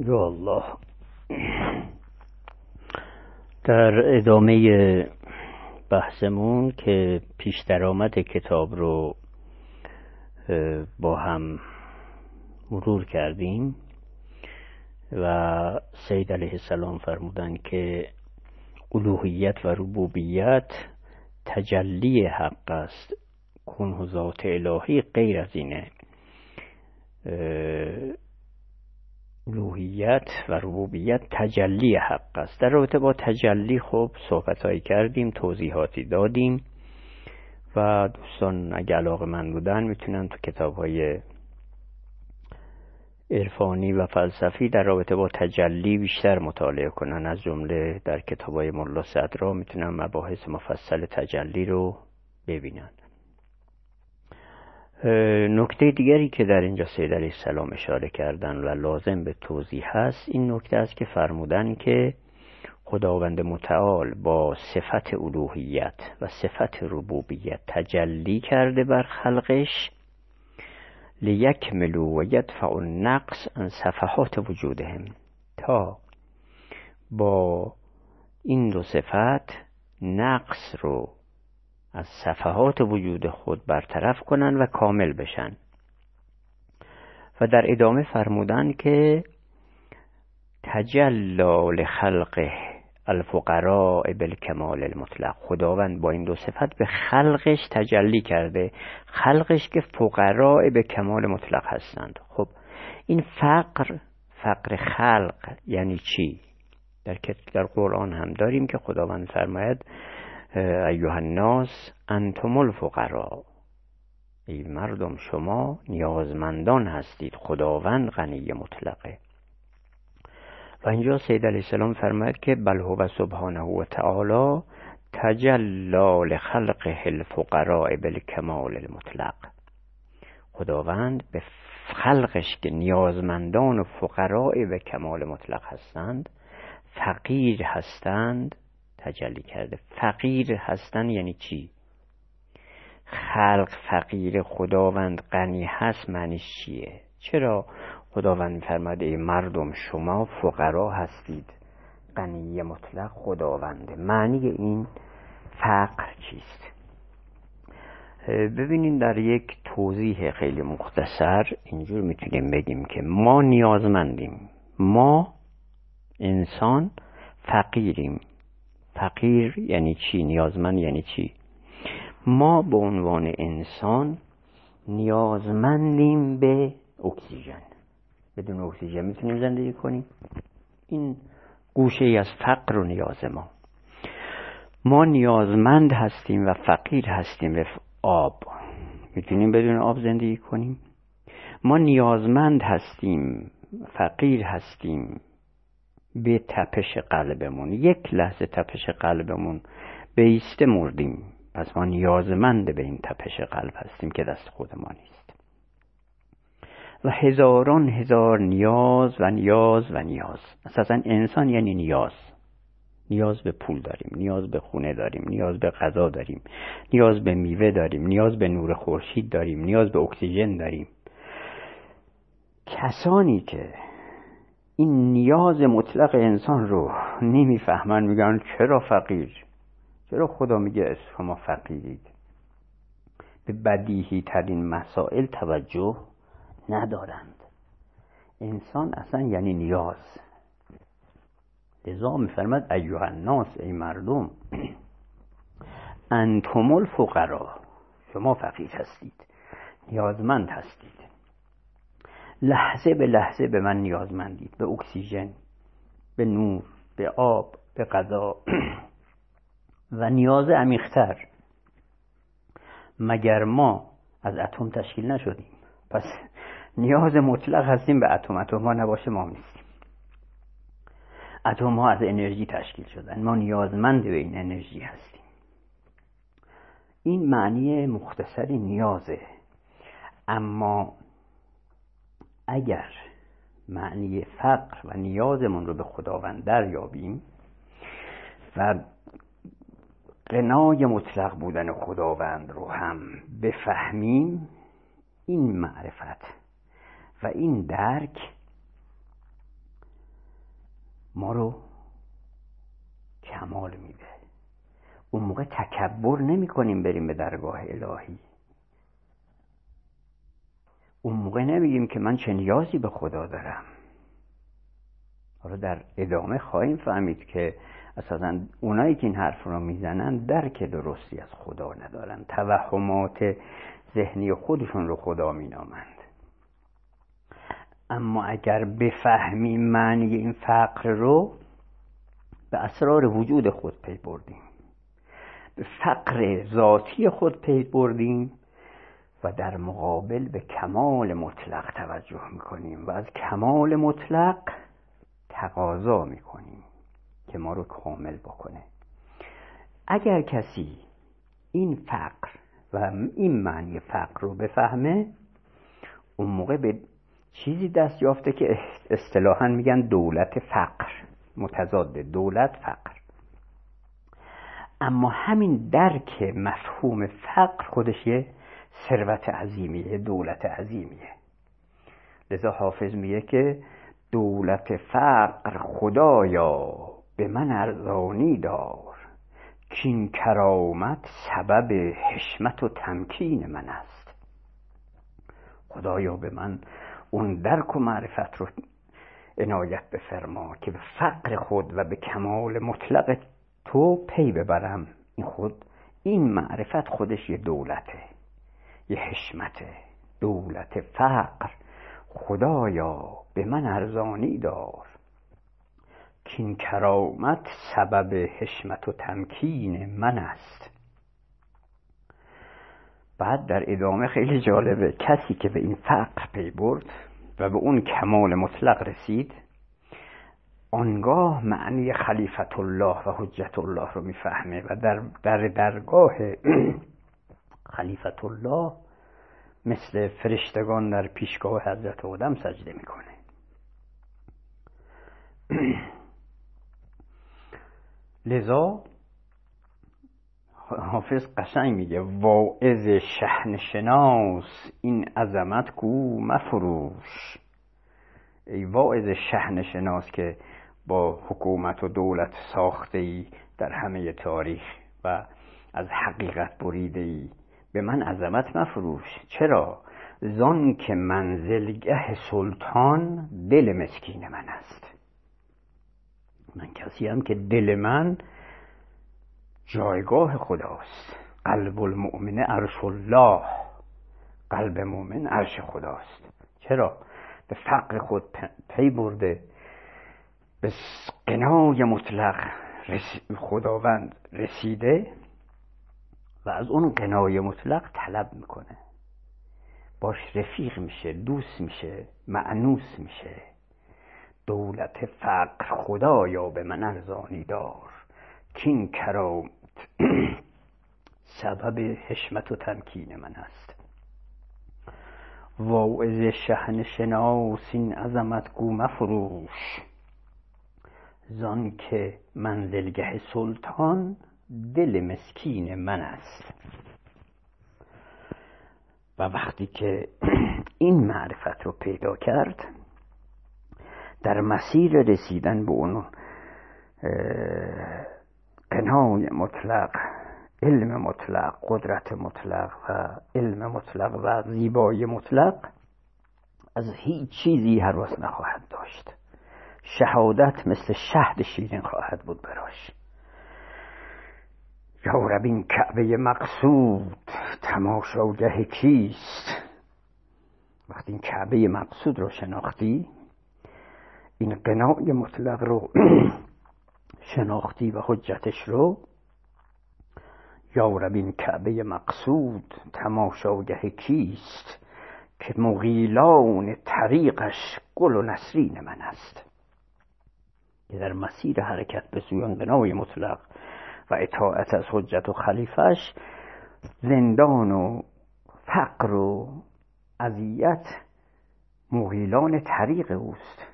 یا الله. در ادامه بحثمون که پیش درآمد کتاب رو با هم مرور کردیم و سید علیه السلام فرمودن که الوهیت و ربوبیت تجلی حق است، کنه ذات الهی غیر از اینه. الوهیت و ربوبیت تجلی حق است. در رابطه با تجلی خب صحبت‌هایی کردیم، توضیحاتی دادیم و دوستان اگه علاقه‌مند بودن میتونن تو کتاب‌های عرفانی و فلسفی در رابطه با تجلی بیشتر مطالعه کنن. از جمله در کتاب‌های ملا صدرا میتونن مباحث مفصل تجلی رو ببینن. نکته دیگری که در اینجا سید علیه السلام اشاره کردن و لازم به توضیح هست این نکته است که فرمودن که خداوند متعال با صفت الوهیت و صفت ربوبیت تجلی کرده بر خلقش، لیکملوا و یدفعوا النقص عن صفحات وجودهم، تا با این دو صفت نقص رو از صفحات وجود خود برطرف کنن و کامل بشن. و در ادامه فرمودن که تجلال خلقه الفقراء بالکمال المطلق، خداوند با این دو صفت به خلقش تجلی کرده، خلقش که فقراء به کمال مطلق هستند. خب این فقر خلق یعنی چی؟ در قرآن هم داریم که خداوند فرماید ایها الناس انتم الفقراء، ای مردم شما نیازمندان هستید، خداوند غنی مطلقه. و اینجا سید علیه السلام فرماید که بل هو سبحانه و تعالی تجلی لخلقه الفقراء بالکمال المطلق، خداوند به خلقش که نیازمندان و فقراء به کمال مطلق هستند، فقیر هستند، تجلی کرده. فقیر هستن یعنی چی؟ خلق فقیر، خداوند غنی هست، معنیش چیه؟ چرا خداوند می‌فرماده ای مردم شما فقرا هستید، غنی مطلق خداونده؟ معنی این فقر چیست؟ ببینین در یک توضیح خیلی مختصر اینجور میتونیم بگیم که ما نیازمندیم، ما انسان فقیریم. فقیر یعنی چی؟ نیازمند یعنی چی؟ ما به عنوان انسان نیازمندیم به اکسیژن. بدون اکسیژن میتونیم زندگی کنیم؟ این گوشه ای از فقر و نیاز ما نیازمند هستیم و فقیر هستیم به آب. میتونیم بدون آب زندگی کنیم؟ ما نیازمند هستیم، فقیر هستیم به تپش قلبمون. یک لحظه تپش قلبمون بیسته مردیم، پس ما نیازمند به این تپش قلب هستیم که دست خود ما نیست. و هزاران هزار نیاز و نیاز و نیاز. اساساً انسان یعنی نیاز. نیاز به پول داریم، نیاز به خونه داریم، نیاز به غذا داریم، نیاز به میوه داریم، نیاز به نور خورشید داریم، نیاز به اکسیژن داریم. کسانی که این نیاز مطلق انسان رو نمیفهمن میگن چرا فقیر؟ چرا خدا میگه شما فقیرید؟ به بدیهی ترین مسائل توجه ندارند. انسان اصلا یعنی نیاز. لذا میفرماد ایها الناس، ای مردم، انتم الفقراء، شما فقیر هستید، نیازمند هستید. لحظه به لحظه به من نیازمندید، به اکسیژن، به نور، به آب، به غذا. و نیاز عمیق‌تر، مگر ما از اتم تشکیل نشدیم؟ پس نیاز مطلق هستیم به اتم. اتم ها نباشه ما نیستیم. اتم ها از انرژی تشکیل شدن، ما نیازمند به این انرژی هستیم. این معنی مختصری نیازه. اما اگر معنی فقر و نیازمون رو به خداوند دریابیم و غنای مطلق بودن خداوند رو هم بفهمیم، این معرفت و این درک ما رو کمال میده. اون موقع تکبر نمی کنیم بریم به درگاه الهی. اون موقع نمیگیم که من چه نیازی به خدا دارم. حالا در ادامه خواهیم فهمید که اساساً اونایی که این حرف رو میزنن درک درستی از خدا ندارن، توهمات ذهنی خودشون رو خدا مینامند. اما اگر بفهمیم معنی این فقر رو، به اسرار وجود خود پی بردیم، به فقر ذاتی خود پی بردیم و در مقابل به کمال مطلق توجه میکنیم و از کمال مطلق تقاضا میکنیم که ما رو کامل بکنه. اگر کسی این فقر و این معنی فقر رو بفهمه، اون موقع به چیزی دست یافته که اصطلاحاً میگن دولت فقر، متضاد دولت فقر. اما همین درک مفهوم فقر خودش یه ثروت عظیمیه، دولت عظیمیه. لذا حافظ میگه که دولت فقر خدایا به من ارزانی دار، کین کرامت سبب حشمت و تمکین من است. خدایا به من اون درک و معرفت رو عنایت بفرما که به فقر خود و به کمال مطلق تو پی ببرم. این معرفت خودش یه دولته، یه حشمته. دولت فقر خدایا به من ارزانی دار، کین کرامت سبب حشمت و تمکین من است. بعد در ادامه خیلی جالبه، کسی که به این فقر پی برد و به اون کمال مطلق رسید، آنگاه معنی خلیفت الله و حجت الله رو میفهمه و در درگاه خلیفت الله مثل فرشتگان در پیشگاه حضرت آدم سجده میکنه. لذا حافظ قشنگ میگه واعظ شأن شناس این عظمت کو مفروش. ای واعظ شأن شناس که با حکومت و دولت ساخته‌ای در همه تاریخ و از حقیقت بریده‌ای، به من عظمت مفروش. چرا؟ زان که منزلگه سلطان دل مسکین من است. من کسی هم که دل من جایگاه خداست. قلب المؤمن عرش الله، قلب مؤمن عرش خداست. چرا؟ به فقر خود پی برده، به قنای مطلق خداوند رسیده و از اون قنای مطلق طلب میکنه، باش رفیق میشه، دوست میشه، معنوس میشه. دولت فقر خدایا به من ارزانی دار، کین کرامت سبب حشمت و تمکین من است. واعظ شأن شناس این عظمت گو مفروش، زان که منزلگه سلطان دل مسکین من است. و وقتی که این معرفت رو پیدا کرد، در مسیر رسیدن به اون قنای مطلق، علم مطلق، قدرت مطلق و علم مطلق و زیبایی مطلق، از هیچ چیزی هراس نخواهد داشت. شهادت مثل شهد شیرین خواهد بود براش. یا رب این کعبه مقصود تماشاگه کیست؟ وقتی این کعبه مقصود رو شناختی، این قنای مطلق رو شناختی و حجتش رو، یا رب این کعبه مقصود تماشاگه کیست که مغیلان طریقش گل و نسرین من است. که در مسیر حرکت به سوی قنای مطلق و اطاعت از حجت و خلیفش، زندان و فقر و اذیت مغیلان طریق اوست.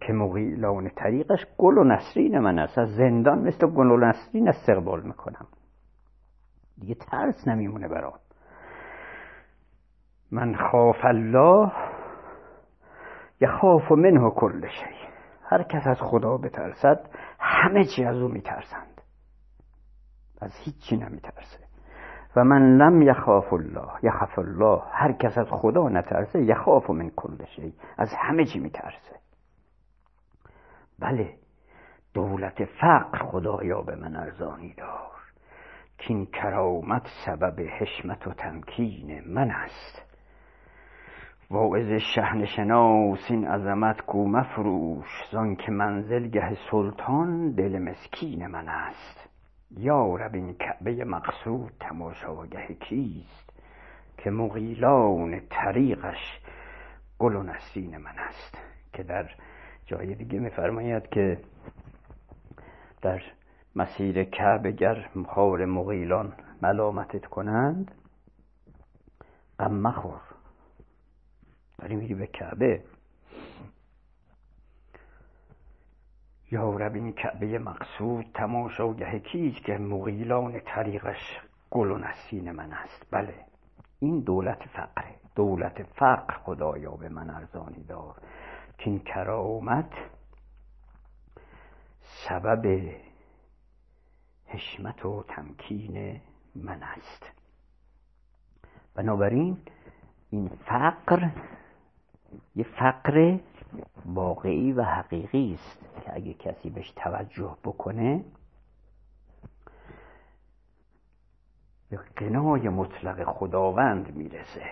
که مغیلان طریقش گل و نسرین من است. از زندان مثل گل و نسرین استقبال میکنم، دیگه ترس نمیمونه برام. من خاف الله یخاف منه کل شی. هر کس از خدا بترسد همه چی از او میترسند، از هیچی نمیترسه. و من لم یخاف الله یخاف الله، هر کس از خدا نترسه یخاف من کل شی، از همه چی میترسه. بله، دولت فقر خدایا به من ارزانی دار، کین کرامت سبب حشمت و تمکین من است. واعظ شحن شناس این عظمت گو مفروش، زان که منزل گه سلطان دل مسکین من است. یا رب این کعبه مقصود تماشاگه کیست، که مغیلان طریقش گل و نسین من است. که در جای دیگه میفرماید که در مسیر کعبه گر خار مغیلان ملامتت کنند غم مخور. داری میری به کعبه. یا رب این کعبه مقصود تماشاگه کیست، که مغیلان طریقش گل و نسین من است. بله، این دولت فقره، دولت فقر خدایا به من ارزانی دار، که این کرامت سبب حشمت و تمکین من است. بنابراین این فقر یه فقر واقعی و حقیقی است که اگه کسی بهش توجه بکنه به قنای مطلق خداوند میرسه.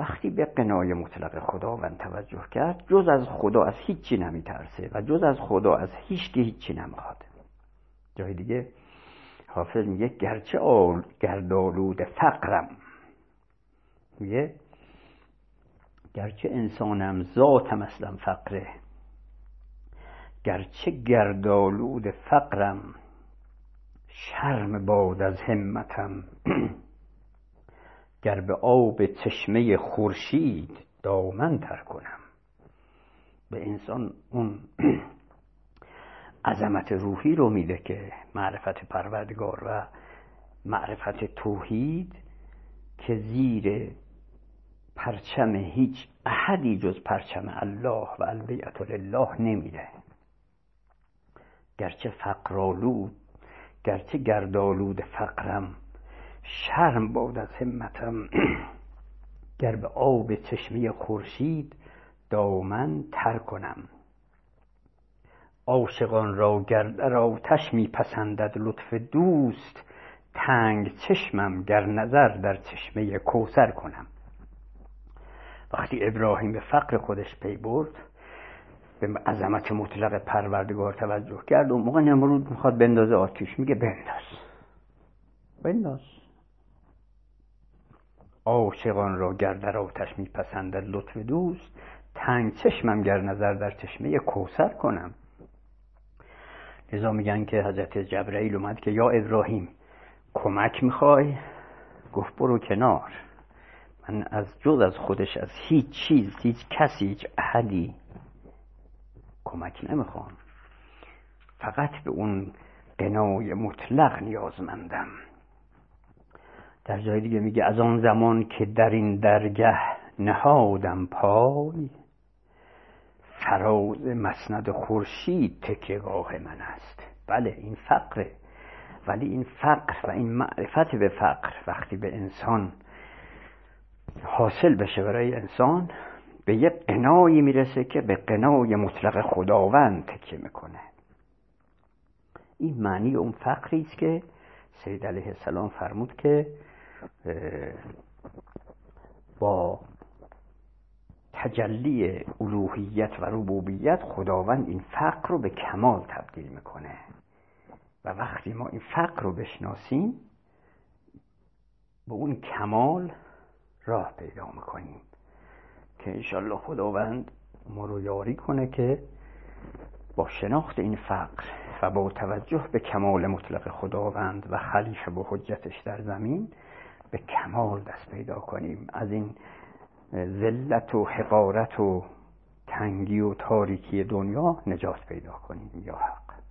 وقتی به قنای مطلق خداوند توجه کرد، جز از خدا از هیچی نمیترسه و جز از خدا از هیچکی هیچی نمیخواد. جای دیگه حافظ میگه گرچه گردآلود فقرم، میگه گرچه انسانم ذاتم اصلا فقره، گرچه گردآلود فقرم شرم باد از همتم. گر به آب چشمه خورشید دامن تر کنم. به انسان اون عظمت روحی رو میده که معرفت پروردگار و معرفت توحید، که زیر پرچم هیچ احدی جز پرچم الله و البیعة لله نمیره. گرچه فقرالود، گرچه گردآلود فقرم شرم باد از همتم، گر به آب چشمه خورشید دامن تر کنم. عاشقان را گردر آتش میپسندد لطف دوست، تنگ چشمم گر نظر در چشمه کوثر کنم. وقتی ابراهیم به فقر خودش پی برد، به عظمت مطلق پروردگار توجه کرد، اون موقع نمرود میخواد بندازه آتش، میگه بنداز. عاشقان را گردر آتش میپسندد لطف دوست، تنگ چشمم گر نظر در چشمه کوثر کنم. لذا میگن که حضرت جبرائیل اومد که یا ابراهیم کمک میخوای؟ گفت برو کنار، من از خودش از هیچ چیز، هیچ کسی، هیچ احدی کمک نمیخوام، فقط به اون قنای مطلق نیازمندم. در جای دیگه میگه از آن زمان که در این درگه نهادم پای، فراز مسند خورشید تکیهگاه من است. بله، این فقره، ولی این فقر و این معرفت به فقر وقتی به انسان حاصل بشه، برای انسان به یک قنایی میرسه که به قنای مطلق خداوند تکیه میکنه. این معنی اون فقری است که سید علیه السلام فرمود که با تجلی الوهیت و ربوبیت خداوند این فقر رو به کمال تبدیل میکنه. و وقتی ما این فقر رو بشناسیم، به اون کمال راه پیدا میکنیم که انشالله خداوند ما رو یاری کنه که با شناخت این فقر و با توجه به کمال مطلق خداوند و خلیفه به حجتش در زمین، به کمال دست پیدا کنیم، از این ذلت و حقارت و تنگی و تاریکی دنیا نجات پیدا کنیم. یا حق.